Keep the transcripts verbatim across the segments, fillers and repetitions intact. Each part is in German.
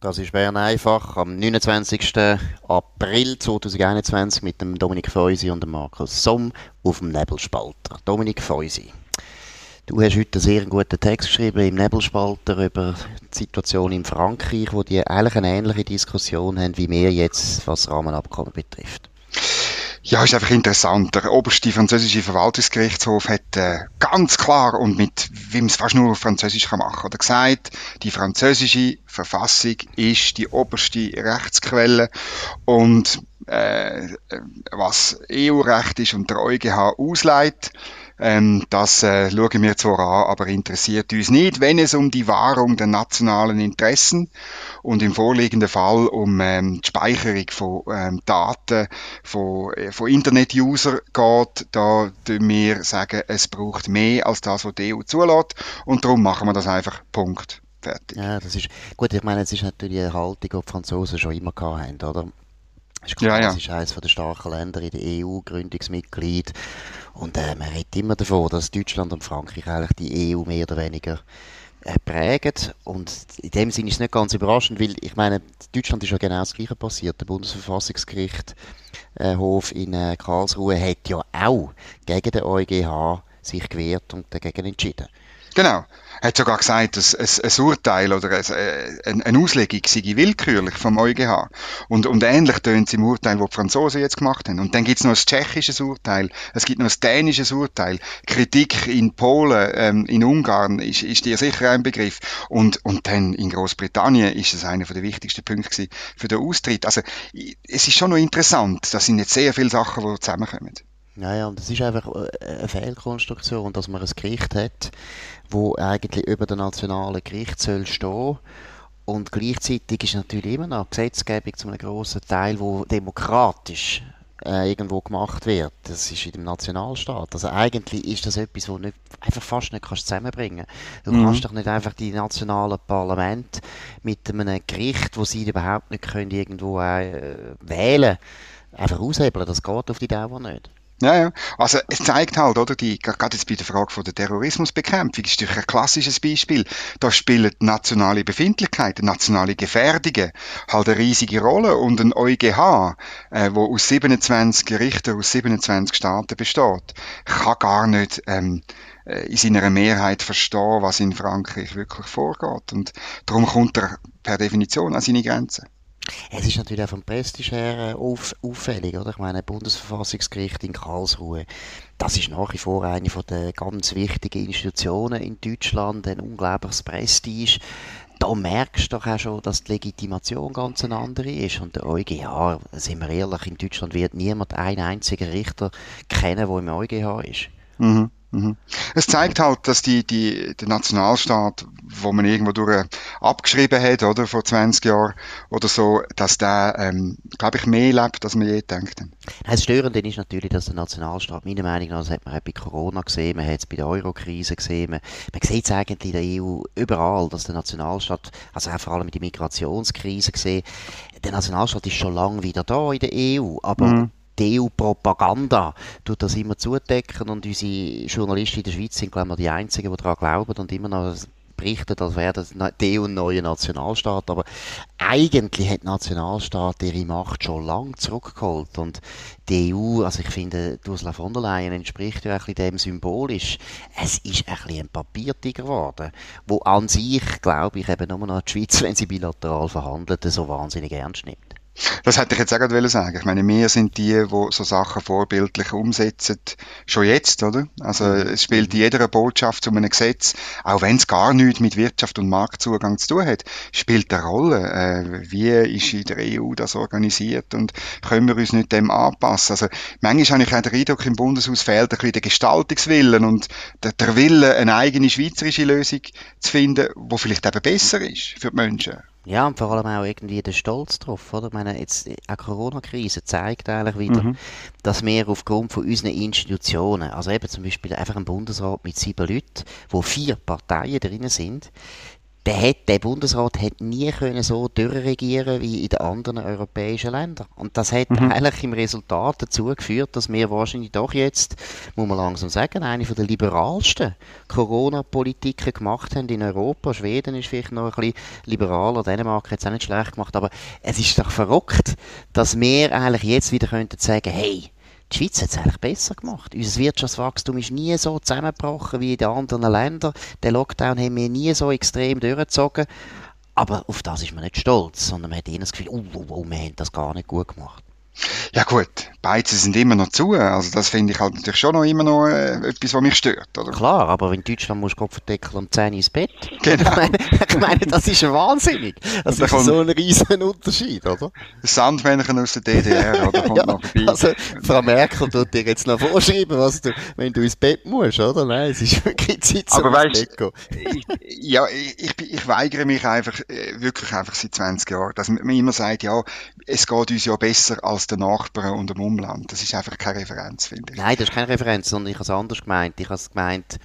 Das ist Bern einfach am neunundzwanzigsten April zweitausendeinundzwanzig mit dem Dominik Feusi und dem Markus Somm auf dem Nebelspalter. Dominik Feusi, du hast heute einen sehr guten Text geschrieben im Nebelspalter über die Situation in Frankreich, wo die eigentlich eine ähnliche Diskussion haben wie wir jetzt, was das Rahmenabkommen betrifft. Ja, ist einfach interessant. Der oberste französische Verwaltungsgerichtshof hat äh, ganz klar und mit, wie man es fast nur auf Französisch kann machen, oder gesagt, die französische Verfassung ist die oberste Rechtsquelle und äh, was E U-Recht ist und der EuGH ausleitet, ähm, das äh, schauen wir zwar an, aber interessiert uns nicht, wenn es um die Wahrung der nationalen Interessen und im vorliegenden Fall um ähm, die Speicherung von ähm, Daten von, von Internet-User geht, da tun wir sagen, es braucht mehr als das, was die E U zulässt und darum machen wir das einfach, Punkt, fertig. Ja, das ist, gut, ich meine, es ist natürlich eine Haltung, die die Franzosen schon immer hatten, oder? Ist klar, ja, ja. Das ist eines der starken Länder in der E U, Gründungsmitglied. Und äh, man redet immer davon, dass Deutschland und Frankreich eigentlich die E U mehr oder weniger äh, prägen. Und in dem Sinne ist es nicht ganz überraschend, weil ich meine, Deutschland ist ja genau das Gleiche passiert. Der Bundesverfassungsgerichtshof in äh, Karlsruhe hat ja auch gegen den EuGH sich gewehrt und dagegen entschieden. Genau. Er hat sogar gesagt, dass ein Urteil oder eine Auslegung sei willkürlich vom EuGH. Und, und ähnlich tönt es im Urteil, das die Franzosen jetzt gemacht haben. Und dann gibt es noch ein tschechisches Urteil, es gibt noch ein dänisches Urteil. Kritik in Polen, ähm, in Ungarn ist, ist dir sicher ein Begriff. Und, und dann in Großbritannien ist das einer der wichtigsten Punkte für den Austritt. Also es ist schon noch interessant, das sind jetzt sehr viele Sachen, die zusammenkommen. Naja, und es ist einfach eine Fehlkonstruktion, dass man ein Gericht hat, wo eigentlich über den nationalen Gericht soll stehen. Und gleichzeitig ist natürlich immer noch Gesetzgebung zu einem grossen Teil, wo demokratisch äh, irgendwo gemacht wird. Das ist in dem Nationalstaat. Also eigentlich ist das etwas, wo nicht einfach fast nicht kannst zusammenbringen. Du mhm. kannst doch nicht einfach die nationalen Parlamente mit einem Gericht, wo sie überhaupt nicht können irgendwo äh, wählen, einfach aushebeln. Das geht auf die Dauer nicht. Ja, ja. Also, es zeigt halt, oder, die, gerade jetzt bei der Frage von der Terrorismusbekämpfung, ist natürlich ein klassisches Beispiel. Da spielen nationale Befindlichkeiten, nationale Gefährdungen halt eine riesige Rolle und ein EuGH, äh, wo aus siebenundzwanzig Richter aus siebenundzwanzig Staaten besteht, kann gar nicht, ähm, in seiner Mehrheit verstehen, was in Frankreich wirklich vorgeht und darum kommt er per Definition an seine Grenzen. Es ist natürlich auch vom Prestige her auf, auffällig, oder? Ich meine, Bundesverfassungsgericht in Karlsruhe, das ist nach wie vor eine der ganz wichtigen Institutionen in Deutschland, ein unglaubliches Prestige. Da merkst du doch auch schon, dass die Legitimation ganz eine andere ist. Und der EuGH, sind wir ehrlich, in Deutschland wird niemand einen einzigen Richter kennen, der im EuGH ist. Mhm. Mhm. Es zeigt halt, dass die, die, der Nationalstaat, wo man irgendwo durch abgeschrieben hat, oder, vor zwanzig Jahren oder so, dass der, ähm, glaube ich, mehr lebt, als man je denkt. Das Störende ist natürlich, dass der Nationalstaat, meiner Meinung nach, das hat man auch bei Corona gesehen, man hat es bei der Euro-Krise gesehen, man, man sieht es eigentlich in der E U überall, dass der Nationalstaat, also auch vor allem die Migrationskrise gesehen, der Nationalstaat ist schon lange wieder da in der E U, aber mhm. Die E U-Propaganda tut das immer zudecken und unsere Journalisten in der Schweiz sind, glaube ich, die einzigen, die daran glauben und immer noch berichten, als wäre die E U ein neuer Nationalstaat. Aber eigentlich hat der Nationalstaat ihre Macht schon lange zurückgeholt und die E U, also ich finde, Ursula von der Leyen entspricht ja ein bisschen dem symbolisch. Es ist ein bisschen ein Papiertiger geworden, wo an sich, glaube ich, eben nur noch die Schweiz, wenn sie bilateral verhandelt, so wahnsinnig ernst nimmt. Das hätte ich jetzt auch gerade sagen. Ich meine, wir sind die, die so Sachen vorbildlich umsetzen, schon jetzt, oder? Also es spielt in jeder Botschaft zu einem Gesetz, auch wenn es gar nichts mit Wirtschaft und Marktzugang zu tun hat, spielt eine Rolle. Äh, wie ist in der E U das organisiert und können wir uns nicht dem anpassen? Also manchmal habe ich auch den Eindruck, im Bundeshaus fehlt ein bisschen der Gestaltungswillen und der, der Wille, eine eigene schweizerische Lösung zu finden, die vielleicht eben besser ist für die Menschen. Ja, und vor allem auch irgendwie den Stolz drauf, oder? Ich meine, jetzt, eine Corona-Krise zeigt eigentlich wieder, mhm. dass wir aufgrund von unseren Institutionen, also eben zum Beispiel einfach ein Bundesrat mit sieben Leuten, wo vier Parteien drin sind, der, hat, der Bundesrat hätte nie können so durchregieren wie in den anderen europäischen Ländern. Und das hat mhm. eigentlich im Resultat dazu geführt, dass wir wahrscheinlich doch jetzt, muss man langsam sagen, eine der liberalsten Corona-Politiken gemacht haben in Europa. Schweden ist vielleicht noch ein bisschen liberaler, Dänemark hat es auch nicht schlecht gemacht, aber es ist doch verrückt, dass wir eigentlich jetzt wieder könnten sagen, hey, die Schweiz hat es eigentlich besser gemacht. Unser Wirtschaftswachstum ist nie so zusammengebrochen wie in den anderen Ländern. Den Lockdown haben wir nie so extrem durchgezogen. Aber auf das ist man nicht stolz, sondern man hat eher das Gefühl, oh, oh, oh, wir haben das gar nicht gut gemacht. Ja gut, Beizen sind immer noch zu. Also das finde ich halt natürlich schon noch immer noch äh, etwas, was mich stört. Oder? Klar, aber wenn Deutschland musst du Kopfendeckel um zehn Uhr ins Bett. Genau. Ich meine, ich meine, das ist ja wahnsinnig. Das ist so ein riesen Unterschied, oder? Das Sandmännchen aus der D D R, oder? Kommt ja, noch vorbei. Also, Frau Merkel tut dir jetzt noch vorschreiben, was du, wenn du ins Bett musst, oder? Nein, es ist wirklich Zeit zum Bett. Ja, ich, ich weigere mich einfach, wirklich einfach seit zwanzig Jahren, dass man immer sagt, ja, es geht uns ja besser als den Nachbarn und dem Umland. Das ist einfach keine Referenz, finde ich. Nein, das ist keine Referenz, sondern ich habe es anders gemeint. Ich habe es gemeint,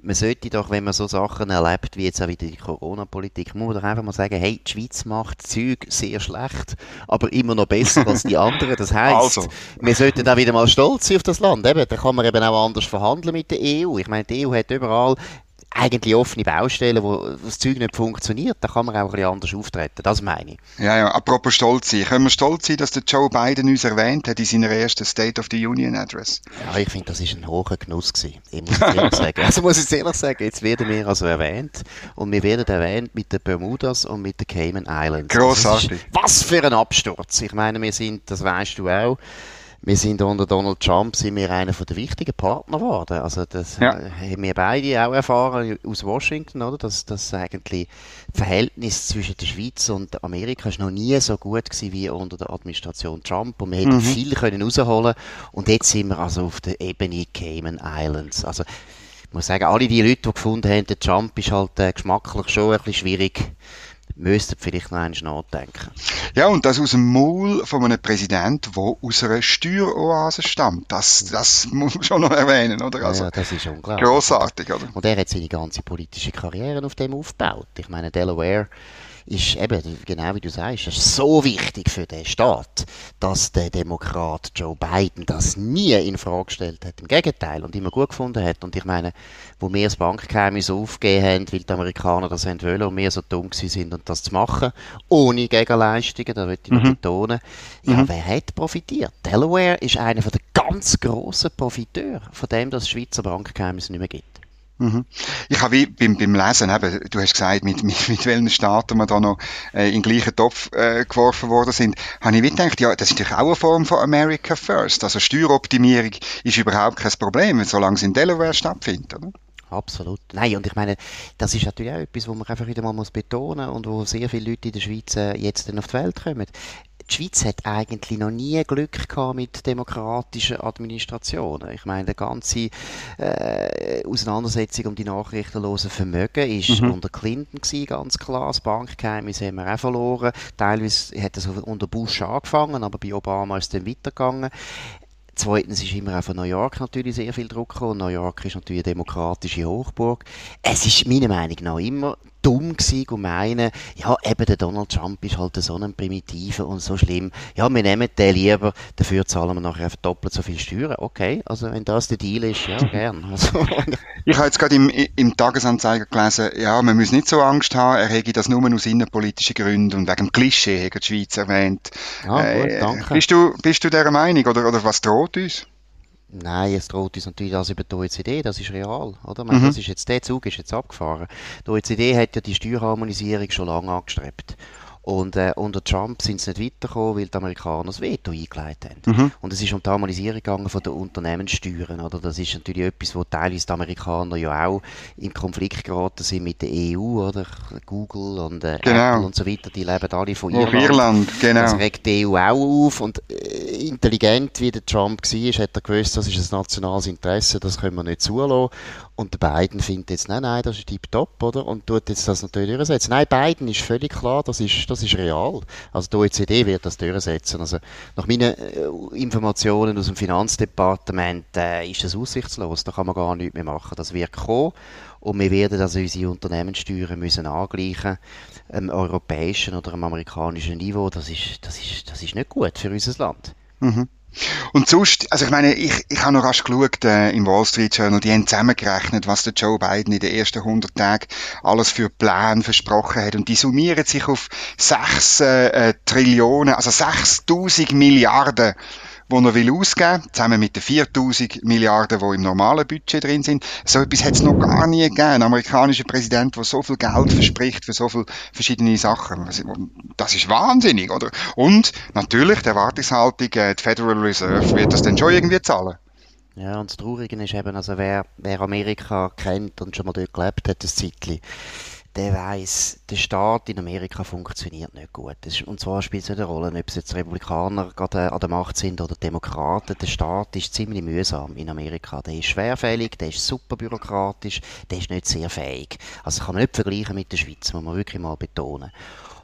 man sollte doch, wenn man so Sachen erlebt, wie jetzt auch wieder die Corona-Politik, muss man doch einfach mal sagen, hey, die Schweiz macht Zeug sehr schlecht, aber immer noch besser als die anderen. Das heisst, also. Wir sollten da wieder mal stolz sein auf das Land. Eben, da kann man eben auch anders verhandeln mit der E U. Ich meine, die E U hat überall eigentlich offene Baustellen, wo das Zeug nicht funktioniert, da kann man auch ein bisschen anders auftreten, das meine ich. Ja, ja, apropos stolz sein. Können wir stolz sein, dass der Joe Biden uns erwähnt hat in seiner ersten State of the Union Address? Ja, ich finde, das war ein hoher Genuss gewesen. Ich muss es ehrlich sagen. Also muss ich ehrlich sagen, jetzt werden wir also erwähnt und wir werden erwähnt mit den Bermudas und mit den Cayman Islands. Grossartig. Also was für ein Absturz. Ich meine, wir sind, das weißt du auch, wir sind unter Donald Trump sind wir einer der wichtigen Partner geworden. Also das ja. haben wir beide auch erfahren aus Washington, oder? Dass das eigentlich Verhältnis zwischen der Schweiz und Amerika ist noch nie so gut gewesen wie unter der Administration Trump. Und wir hätten mhm. viel können rausholen. Und jetzt sind wir also auf der Ebene Cayman Islands. Also ich muss sagen, alle die Leute, die gefunden haben, der Trump ist halt äh, geschmacklich schon ein bisschen schwierig. Müssten vielleicht noch einmal nachdenken. Ja, und das aus dem Maul von einem Präsidenten, der aus einer Steueroase stammt. Das, das muss man schon noch erwähnen, oder? Also, ja, das ist unglaublich. Grossartig, oder? Und er hat seine ganze politische Karriere auf dem aufgebaut. Ich meine, Delaware ist eben, genau wie du sagst, ist so wichtig für den Staat, dass der Demokrat Joe Biden das nie in Frage gestellt hat. Im Gegenteil, und immer gut gefunden hat. Und ich meine, wo wir das Bankgeheimnis aufgegeben haben, weil die Amerikaner das haben wollen und wir so dumm gewesen sind, und das zu machen, ohne Gegenleistungen, da möchte ich noch mhm. betonen, ja, mhm. wer hat profitiert? Delaware ist einer der ganz grossen Profiteure, von dem das Schweizer Bankgeheimnis nicht mehr gibt. Mhm. Ich habe wie beim, beim Lesen, eben, du hast gesagt, mit, mit, mit welchen Staaten wir da noch äh, in den gleichen Topf äh, geworfen worden sind, habe ich gedacht, ja, das ist natürlich auch eine Form von America First. Also Steueroptimierung ist überhaupt kein Problem, solange es in Delaware stattfindet, oder? Absolut. Nein, und ich meine, das ist natürlich auch etwas, was man einfach wieder mal muss betonen und wo sehr viele Leute in der Schweiz äh, jetzt dann auf die Welt kommen. Die Schweiz hat eigentlich noch nie Glück gehabt mit demokratischen Administrationen. Ich meine, die ganze äh, Auseinandersetzung um die nachrichtenlosen Vermögen ist mhm. unter Clinton gewesen, ganz klar. Das Bankgeheimnis haben wir auch verloren. Teilweise hat das unter Bush angefangen, aber bei Obama ist es dann weitergegangen. Zweitens ist immer auch von New York natürlich sehr viel Druck gekommen. New York ist natürlich eine demokratische Hochburg. Es ist meiner Meinung nach immer dumm gewesen und meinen, ja eben der Donald Trump ist halt so ein Primitiver und so schlimm. Ja, wir nehmen den lieber, dafür zahlen wir nachher doppelt so viel Steuern. Okay, also wenn das der Deal ist, ja gern. Also, ich habe jetzt gerade im, im Tagesanzeiger gelesen, ja, man muss nicht so Angst haben, er hätte das nur aus innenpolitischen Gründen und wegen dem Klischee hätte die Schweiz erwähnt. Ja, gut, äh, danke. Bist du, bist du dieser Meinung oder, oder was droht uns? Nein, es droht uns natürlich das über die O E C D, das ist real, oder? Ich meine, mhm. das ist jetzt, der Zug ist jetzt abgefahren. Die O E C D hat ja die Steuerharmonisierung schon lange angestrebt. Und äh, unter Trump sind sie nicht weitergekommen, weil die Amerikaner das Veto eingeleitet haben. Mhm. Und es ist um die Harmonisierung gegangen von den Unternehmenssteuern, oder? Das ist natürlich etwas, wo teilweise die Amerikaner ja auch in Konflikt geraten sind mit der E U, oder? Google und äh, genau. Apple und so weiter, die leben alle von Irland. Irland genau. Das regt die E U auch auf. Und äh, intelligent, wie der Trump war, hat er gewusst, das ist ein nationales Interesse, das können wir nicht zulassen. Und Biden findet jetzt, nein, nein, das ist tipptopp, oder? Und tut jetzt das natürlich durchsetzen. Nein, Biden ist völlig klar, das ist, das ist real. Also die O E C D wird das durchsetzen. Also nach meinen Informationen aus dem Finanzdepartement äh, ist das aussichtslos. Da kann man gar nichts mehr machen. Das wird kommen. Und wir werden also unsere Unternehmenssteuern müssen angleichen am europäischen oder am amerikanischen Niveau. Das ist, das ist, das ist nicht gut für unser Land. Mhm. Und sonst, also ich meine, ich, ich habe noch rasch geschaut äh, im Wall Street Journal, die haben zusammengerechnet, was der Joe Biden in den ersten hundert Tagen alles für Pläne versprochen hat. Und die summieren sich auf sechs Trillionen, also sechstausend Milliarden, die er will ausgeben, zusammen mit den viertausend Milliarden, die im normalen Budget drin sind. So etwas hat es noch gar nie gegeben. Ein amerikanischer Präsident, der so viel Geld verspricht für so viele verschiedene Sachen. Das ist wahnsinnig, oder? Und natürlich, die Erwartungshaltung, die Federal Reserve wird das dann schon irgendwie zahlen. Ja, und das Traurige ist eben, also wer, wer Amerika kennt und schon mal dort gelebt hat, ein Zeitchen, der weiss, der Staat in Amerika funktioniert nicht gut. Das ist, und zwar spielt es nicht eine Rolle, ob es jetzt Republikaner gerade an der Macht sind oder Demokraten. Der Staat ist ziemlich mühsam in Amerika. Der ist schwerfällig, der ist super bürokratisch, der ist nicht sehr fähig. Also das kann man nicht vergleichen mit der Schweiz, muss man wirklich mal betonen.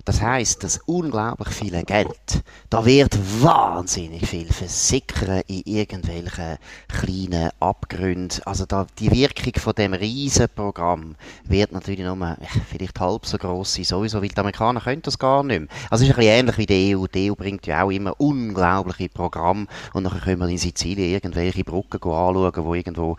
Das heisst, dass unglaublich viel Geld, da wird wahnsinnig viel versickern in irgendwelchen kleinen Abgründen. Also da, die Wirkung von diesem riesen Programm wird natürlich nur vielleicht halb so gross sein, sowieso, weil die Amerikaner können das gar nicht mehr. Also es ist ein bisschen ähnlich wie die E U. Die E U bringt ja auch immer unglaubliche Programme und dann können wir in Sizilien irgendwelche Brücken anschauen, wo irgendwo,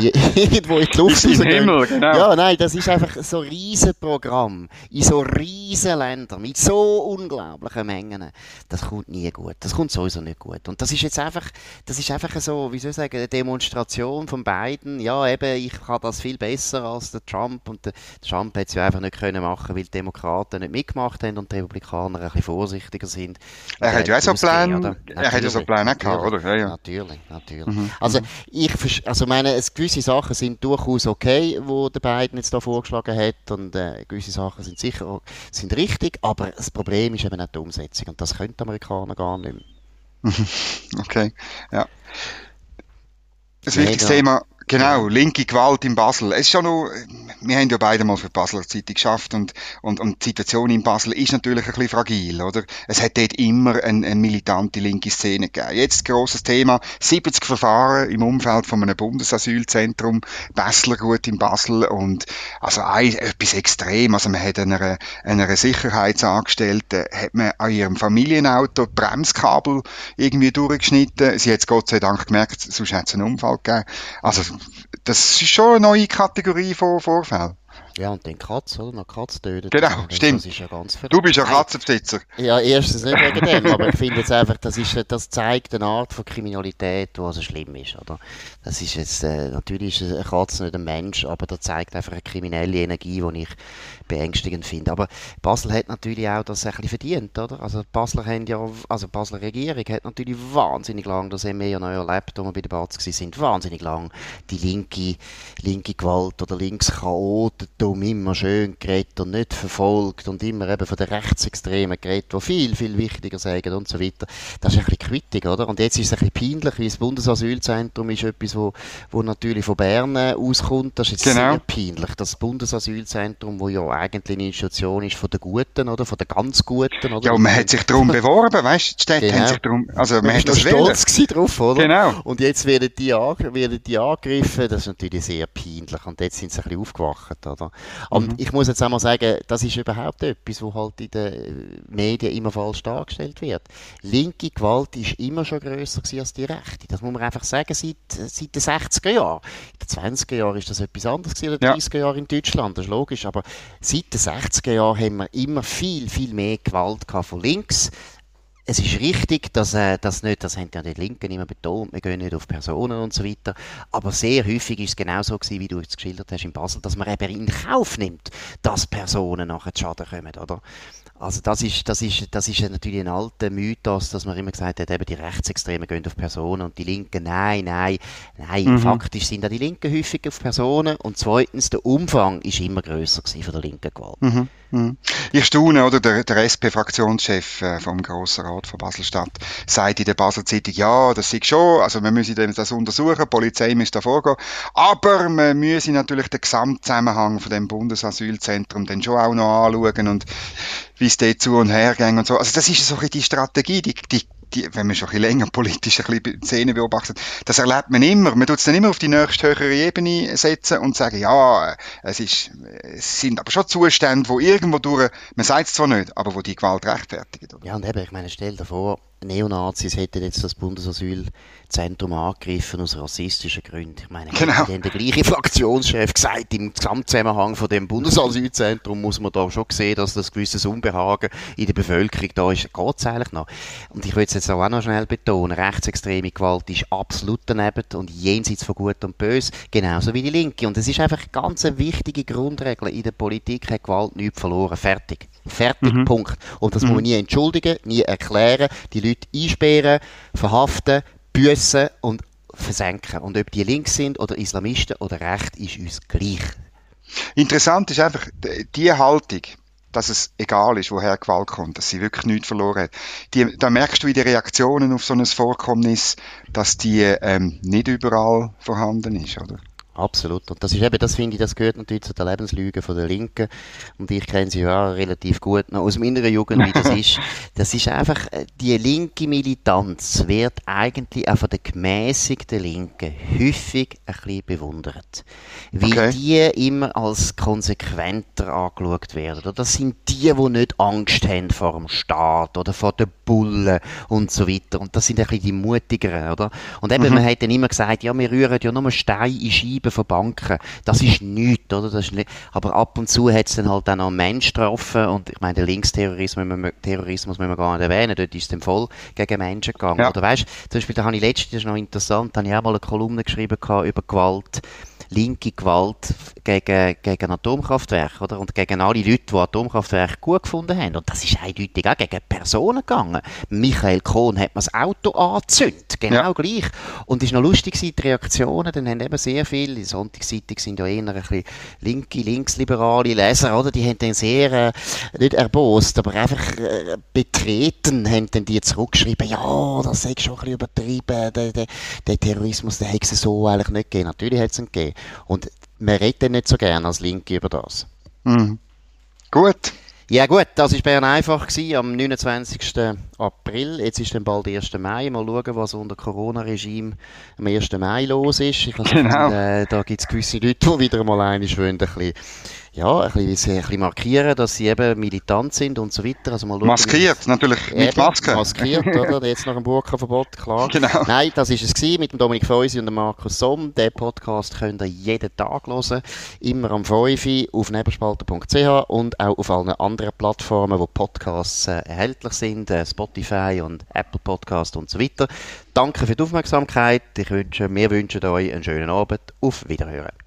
irgendwo in die Luft rausgehen. Genau. Ja, nein, das ist einfach so ein riesen Programm in so riesen Ländern. Mit so unglaublichen Mengen, das kommt nie gut. Das kommt sowieso nicht gut. Und das ist jetzt einfach, das ist einfach so, wie soll ich sagen, eine Demonstration von Biden. Ja, eben, ich kann das viel besser als der Trump. Und der Trump hätte es ja einfach nicht können machen, weil die Demokraten nicht mitgemacht haben und die Republikaner ein bisschen vorsichtiger sind. Er hat ja auch so Pläne, er hat ja so Pläne gehabt, oder? Ja, ja. Natürlich, natürlich. Mhm. Also ich, also meine, gewisse Sachen sind durchaus okay, wo der Biden jetzt da vorgeschlagen hat, und äh, gewisse Sachen sind sicher, sind richtig. Aber das Problem ist eben auch die Umsetzung, und das können die Amerikaner gar nicht mehr. Okay, ja. Das wichtigste Thema, genau, linke Gewalt in Basel. Es ist schon noch, wir haben ja beide mal für die Basler Zeitung geschafft, und, und, und die Situation in Basel ist natürlich ein bisschen fragil, oder? Es hat dort immer eine, eine militante linke Szene gegeben. Jetzt grosses Thema, siebzig Verfahren im Umfeld von einem Bundesasylzentrum, Baslergut in Basel, und also ein, etwas extrem. Also man hat einer, einer Sicherheitsangestellten, hat man an ihrem Familienauto Bremskabel irgendwie durchgeschnitten. Sie hat es Gott sei Dank gemerkt, sonst hat es einen Unfall gegeben. Also, das ist schon eine neue Kategorie von Vorfällen. Ja, und den Katz, oder? Noch Katz töten. Genau, das, stimmt. Das ist ja ganz verrückt. Du bist ja Katzenbesitzer. Ja, erstens nicht wegen dem, aber ich finde jetzt einfach, das, ist, das zeigt eine Art von Kriminalität, die also schlimm ist, oder? Das ist jetzt, äh, natürlich ist eine Katze nicht ein Mensch, aber das zeigt einfach eine kriminelle Energie, die ich beängstigend finde. Aber Basel hat natürlich auch das ein bisschen verdient, oder? Also die Basler haben ja, also die Basler Regierung hat natürlich wahnsinnig lang, das haben wir ja noch erlebt, als wir bei der Batz sind, wahnsinnig lang die linke, linke Gewalt oder links Chaoten immer schön geredet und nicht verfolgt und immer eben von den Rechtsextremen geredet, die viel, viel wichtiger sagen und so weiter. Das ist ein bisschen quittig, oder? Und jetzt ist es ein bisschen peinlich, weil das Bundesasylzentrum ist etwas, wo, wo natürlich von Bern auskommt. Das ist jetzt genau. Sehr peinlich, das Bundesasylzentrum, wo ja eigentlich eine Institution ist von den Guten, oder? Von den ganz Guten, oder? Ja, und man hat sich darum beworben, weißt du? Die Städte genau. Haben sich darum, also man hat das stolz gewesen drauf, oder? Genau. Und jetzt werden die, werden die angegriffen, das ist natürlich sehr peinlich, und jetzt sind sie ein bisschen aufgewacht, oder? Und mhm. ich muss jetzt einmal sagen, das ist überhaupt etwas, was halt in den Medien immer falsch dargestellt wird. Linke Gewalt ist immer schon grösser gewesen als die rechte. Das muss man einfach sagen, seit, seit den sechziger Jahren. In den zwanziger Jahren ist das etwas anderes gewesen, in den dreißiger Jahren in Deutschland, das ist logisch. Aber seit den sechziger Jahren haben wir immer viel, viel mehr Gewalt gehabt von links. Es ist richtig, dass äh, das nicht, das haben ja die Linken immer betont, wir gehen nicht auf Personen und so weiter, aber sehr häufig ist es genau so gewesen, wie du es geschildert hast in Basel, dass man eben in Kauf nimmt, dass Personen nachher zu Schaden kommen, oder? Also das ist, das ist, das ist natürlich ein alter Mythos, dass man immer gesagt hat, eben die Rechtsextremen gehen auf Personen und die Linken, nein, nein, nein, mhm. faktisch sind auch die Linken häufig auf Personen, und zweitens, der Umfang ist immer grösser gewesen von der linken Gewalt. Mhm. Ich staune, oder? Der, der S P-Fraktionschef vom Grossen Rat von Baselstadt sagt in der Basler Zeitung, ja, das sei schon, also wir müssen das untersuchen, die Polizei müsste da vorgehen, aber wir müssen natürlich den Gesamtzusammenhang von dem Bundesasylzentrum dann schon auch noch anschauen und wie es dort zu und her ging und so. Also das ist so ein bisschen die Strategie, die, die Die, wenn man schon ein bisschen länger politisch ein bisschen Szenen beobachtet, das erlebt man immer. Man tut es dann immer auf die nächste höhere Ebene setzen und sagen, ja, es, ist, es sind aber schon Zustände, wo irgendwo durch, man sagt es zwar nicht, aber wo die Gewalt rechtfertigt. Oder? Ja, und eben, ich meine, stell dir vor, Neonazis hätten jetzt das Bundesasylzentrum angegriffen aus rassistischen Gründen. Ich meine, genau. Der gleiche Fraktionschef gesagt, im Gesamtzusammenhang von dem Bundesasylzentrum muss man da schon sehen, dass das gewisses Unbehagen in der Bevölkerung da ist. Geht es eigentlich noch? Und ich will es jetzt auch noch schnell betonen, rechtsextreme Gewalt ist absolut daneben und jenseits von Gut und Böse, genauso wie die Linke. Und es ist einfach ganz eine wichtige Grundregel in der Politik, hat Gewalt nichts verloren. Fertig. Fertig, mhm. Punkt. Und das mhm. muss man nie entschuldigen, nie erklären, die Leute einsperren, verhaften, büssen und versenken. Und ob die links sind oder Islamisten oder rechts, ist uns gleich. Interessant ist einfach die Haltung, dass es egal ist, woher Gewalt kommt, dass sie wirklich nichts verloren hat. Die, da merkst du in den Reaktionen auf so ein Vorkommnis, dass die ähm, nicht überall vorhanden ist, oder? Absolut. Und das ist eben, das finde ich, das gehört natürlich zu der Lebenslüge von der Linken. Und ich kenne sie ja relativ gut noch aus meiner Jugend, wie das ist. Das ist einfach, die linke Militanz wird eigentlich auch von den gemäßigten Linken häufig ein bisschen bewundert. Weil okay. die immer als konsequenter angeschaut werden. Das sind die, die nicht Angst haben vor dem Staat oder vor den Bullen und so weiter. Und das sind ein bisschen die Mutigeren, oder? Und eben, mhm. man hat dann immer gesagt, ja, wir rühren ja nur Steine in Scheiben von Banken. Das ist nichts, oder? Das ist nicht. Aber ab und zu hat es dann halt auch noch Menschen getroffen und ich meine, den Linksterrorismus müssen wir, Terrorismus müssen wir gar nicht erwähnen, dort ist es dann voll gegen Menschen gegangen. Ja. Oder weißt, zum Beispiel, da habe ich letztens noch interessant, da habe ich auch mal eine Kolumne geschrieben über Gewalt, linke Gewalt gegen, gegen Atomkraftwerke, oder? Und gegen alle Leute, die Atomkraftwerke gut gefunden haben. Und das ist eindeutig auch gegen Personen gegangen. Michael Kohn hat mir das Auto angezündet, genau ja. gleich. Und es war noch lustig, die Reaktionen, dann haben eben sehr viele, die Sonntagszeitung sind ja eher ein bisschen linke, linksliberale Leser, oder? Die haben dann sehr, äh, nicht erbost, aber einfach äh, betreten, haben dann die zurückgeschrieben, ja, das ist schon ein bisschen übertrieben, der, der, der Terrorismus, der hätte es so eigentlich nicht gegeben. Natürlich hat es ihn gegeben. Und man redet nicht so gerne als Linke über das. Mhm. Gut. Ja gut, das war Bern einfach gewesen, am neunundzwanzigsten April. Jetzt ist dann bald erster Mai. Mal schauen, was unter Corona-Regime am ersten Mai los ist. Ich also, genau. äh, da gibt es gewisse Leute, die wieder mal ein wollen, ein bisschen, ja, ein bisschen, ein bisschen markieren, dass sie eben militant sind und so weiter. Also mal schauen, maskiert, das, natürlich, eben, mit Maske. Maskiert, oder? Jetzt nach dem Burka-Verbot, klar. Genau. Nein, das war es gewesen, mit dem Dominik Feusi und dem Markus Somm. Den Podcast könnt ihr jeden Tag hören. Immer am fünf Uhr auf nebelspalter punkt c h und auch auf allen anderen Plattformen, wo Podcasts äh, erhältlich sind, äh, Spotify und Apple Podcast und so weiter. Danke für die Aufmerksamkeit. Ich wünsche, wir wünschen euch einen schönen Abend. Auf Wiederhören.